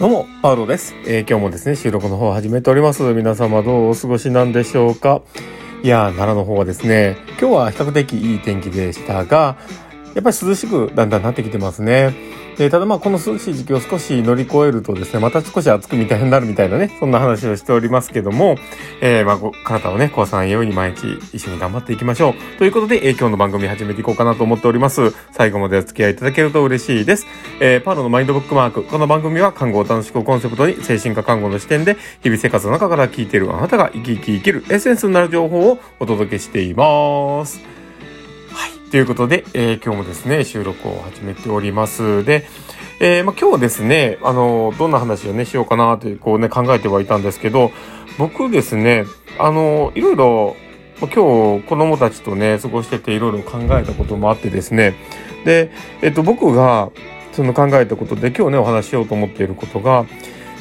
どうもパウロです、今日もですね収録の方を始めております。皆様どうお過ごしなんでしょうか。いや奈良の方はですね今日は比較的いい天気でしたがやっぱり涼しくだんだんなってきてますね。ただまあこの涼しい時期を少し乗り越えるとですねまた少し暑くみたいになるみたいなねそんな話をしておりますけども、体をね壊さないように毎日一緒に頑張っていきましょうということで、今日の番組始めていこうかなと思っております。最後までお付き合いいただけると嬉しいです。パウロのマインドブックマーク、この番組は看護を楽しくコンセプトに精神科看護の視点で日々生活の中から聞いているあなたが生き生き生きるエッセンスになる情報をお届けしています。ということで、今日もですね収録を始めております。で、今日はですねどんな話をねしようかなというこうね考えてはいたんですけど、僕ですねいろいろ今日子供たちとね過ごしてていろいろ考えたこともあってですね、で僕がその考えたことで今日ねお話ししようと思っていることが、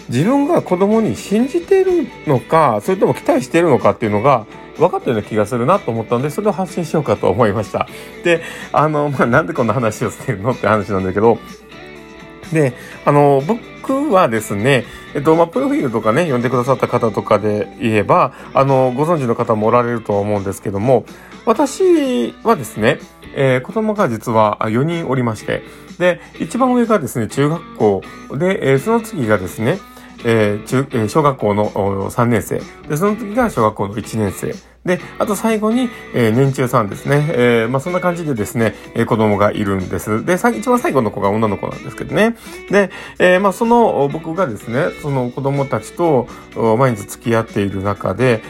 自分が子供に信じているのかそれとも期待しているのかっていうのが分かったような気がするなと思ったので、それを発信しようかと思いました。でなんでこんな話をしてるのって話なんだけど、で僕はですねプロフィールとかね読んでくださった方とかで言えばご存知の方もおられると思うんですけども、私はですね、子供が実は4人おりまして、で一番上がですね中学校で、その次がですね小学校の3年生で、その次が小学校の1年生で、あと最後に、年中さんですね、そんな感じでですね、子供がいるんです。で一番最後の子が女の子なんですけどね。で、その僕がですねその子供たちと毎日付き合っている中で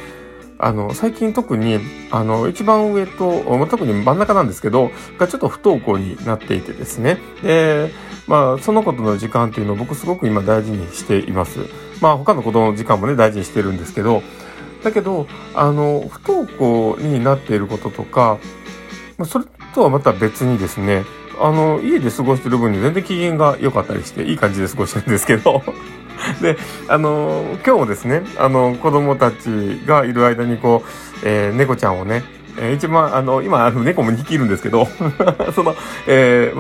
最近特に一番上と特に真ん中なんですけどがちょっと不登校になっていてですね、でその子との時間っていうのを僕すごく今大事にしています。他の子との時間もね大事にしてるんですけど、だけど不登校になっていることとか、それとはまた別にですね家で過ごしてる分に全然機嫌が良かったりしていい感じで過ごしてるんですけどで今日もですね子供たちがいる間に猫ちゃんをね一番今猫も2匹いるんですけどその、1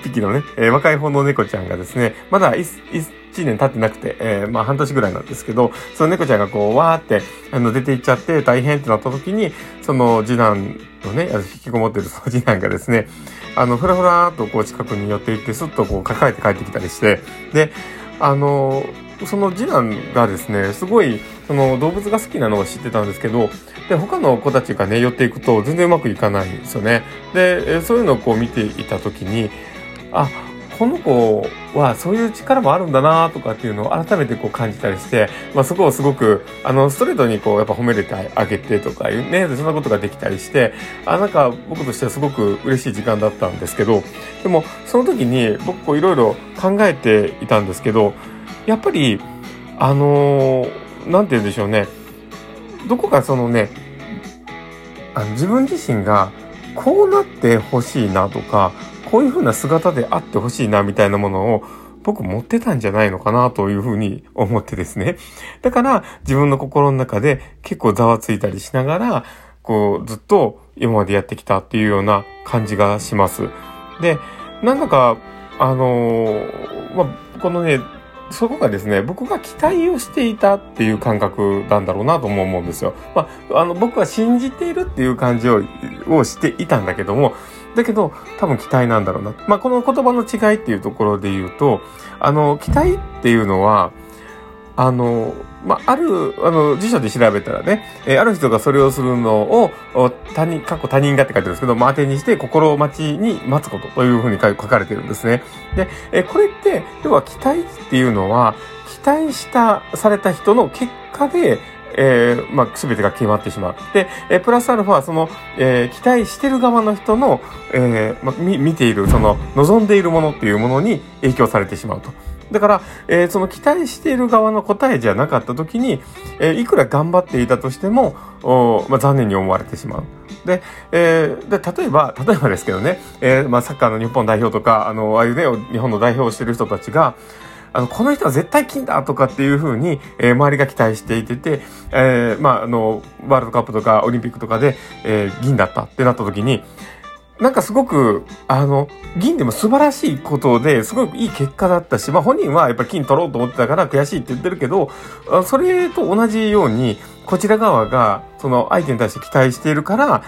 匹のね、若い方の猫ちゃんがですねまだ1年経ってなくて、半年ぐらいなんですけど、その猫ちゃんがわーって出ていっちゃって大変ってなった時に、その次男のね引きこもってるその次男がですねふらふらーっと近くに寄っていってすっと抱えて帰ってきたりして、でその次男がですねすごいその動物が好きなのを知ってたんですけど、で他の子たちがね寄っていくと全然うまくいかないんですよね。でそういうのを見ていた時に、あこの子はそういう力もあるんだなとかっていうのを改めて感じたりして、そこをすごくストレートにやっぱ褒めれてあげてとかいうねそんなことができたりして、なんか僕としてはすごく嬉しい時間だったんですけど、でもその時に僕いろいろ考えていたんですけど、やっぱりなんて言うんでしょうね、どこか自分自身がこうなってほしいなとかこういう風な姿であってほしいなみたいなものを僕持ってたんじゃないのかなというふうに思ってですね、だから自分の心の中で結構ざわついたりしながらずっと今までやってきたっていうような感じがします。でなんだかそこがですね僕が期待をしていたっていう感覚なんだろうなとも思うんですよ。僕は信じているっていう感じをしていたんだけども、だけど多分期待なんだろうな。この言葉の違いっていうところで言うと期待っていうのは辞書で調べたらね、ある人がそれをするのを他人がって書いてあるんですけど、当てにして心を待ちに待つことというふうに書かれてるんですね。で、これって要は期待っていうのは期待された人の結果で全てが決まってしまう。で、プラスアルファ期待してる側の人の、見ている望んでいるものっていうものに影響されてしまうと。だから、その期待している側の答えじゃなかった時に、いくら頑張っていたとしても、残念に思われてしまう。で、例えばですけどね、サッカーの日本代表とかああいうね日本の代表をしている人たちがこの人は絶対金だとかっていう風に、周りが期待していて、ワールドカップとかオリンピックとかで、銀だったってなった時になんかすごく銀でも素晴らしいことですごくいい結果だったし、まあ本人はやっぱり金取ろうと思ってたから悔しいって言ってるけど、それと同じようにこちら側がその相手に対して期待しているから、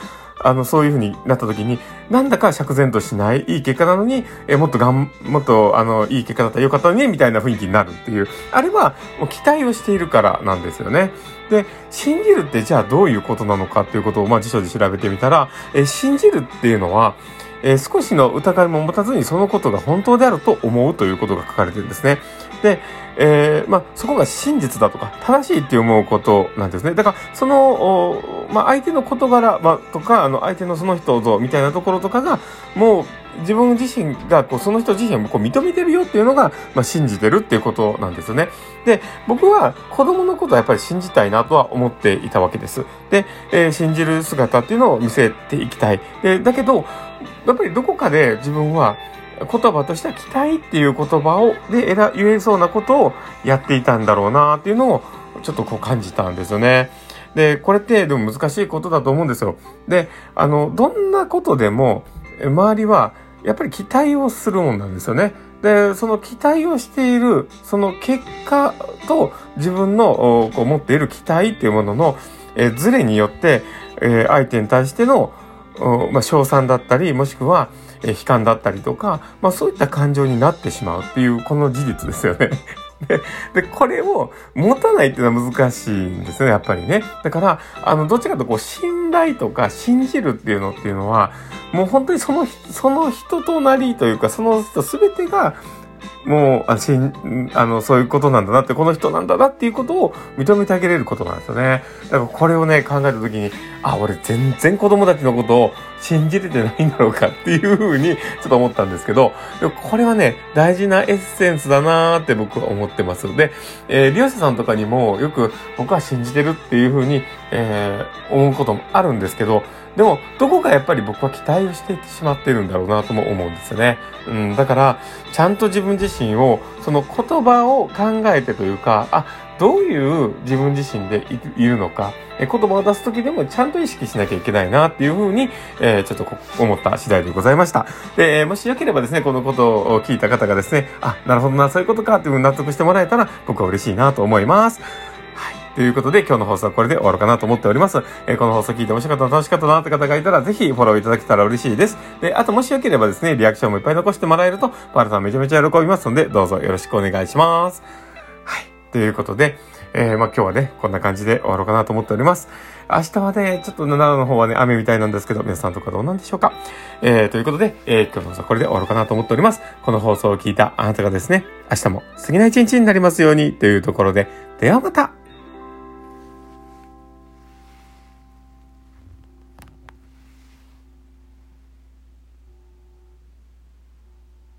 そういう風になった時になんだか釈然としない、いい結果なのにもっといい結果だったらよかったねみたいな雰囲気になるっていう、あれはもう期待をしているからなんですよね。で、信じるってじゃあどういうことなのかっていうことを辞書で調べてみたら、信じるっていうのは、少しの疑いも持たずにそのことが本当であると思うということが書かれてるんですね。で、そこが真実だとか正しいって思うことなんですね。だからその、相手の事柄、とか相手のその人像みたいなところとかがもう自分自身がその人自身を認めてるよっていうのが、信じてるっていうことなんですよね。で、僕は子供のことはやっぱり信じたいなとは思っていたわけです。で、信じる姿っていうのを見せていきたい。で、だけどやっぱりどこかで自分は言葉としては期待っていう言葉を言えそうなことをやっていたんだろうなっていうのをちょっと感じたんですよね。で、これってでも難しいことだと思うんですよ。で、どんなことでも周りはやっぱり期待をするもんなんですよね。で、その期待をしているその結果と自分の持っている期待っていうもののズレによって相手に対しての称賛だったり、もしくは悲観だったりとか、そういった感情になってしまうっていうこの事実ですよね。で、これを持たないっていうのは難しいんですね、やっぱりね。だからどっちかと信頼とか信じるっていうのはもう本当にその人となりというか、その人全てがもうそういうことなんだなって、この人なんだなっていうことを認めてあげれることなんですよね。だからこれを考えたときに、俺全然子供たちのことを信じれてないんだろうかっていうふうにちょっと思ったんですけど、これは大事なエッセンスだなーって僕は思ってますので、利用者さんとかにもよく僕は信じてるっていうふうに、思うこともあるんですけど、でもどこかやっぱり僕は期待をしてしまってるんだろうなとも思うんですよね。だからちゃんと自分自身をその言葉を考えてというか、どういう自分自身でいるのか、言葉を出すときでもちゃんと意識しなきゃいけないなっていうふうに、ちょっと思った次第でございました。で、もしよければこのことを聞いた方がなるほどな、そういうことかっていうふうに納得してもらえたら僕は嬉しいなと思います。ということで今日の放送はこれで終わろうかなと思っております。この放送聞いて面白かった、楽しかったなって方がいたらぜひフォローいただけたら嬉しいです。で、あともしよければリアクションもいっぱい残してもらえるとパルさんめちゃめちゃ喜びますので、どうぞよろしくお願いします。はい。ということで、今日はこんな感じで終わろうかなと思っております。明日はちょっと奈良の方は雨みたいなんですけど、皆さんとかどうなんでしょうか。ということで、今日の放送はこれで終わろうかなと思っております。この放送を聞いたあなたが明日も素敵な一日になりますようにというところで、ではまた。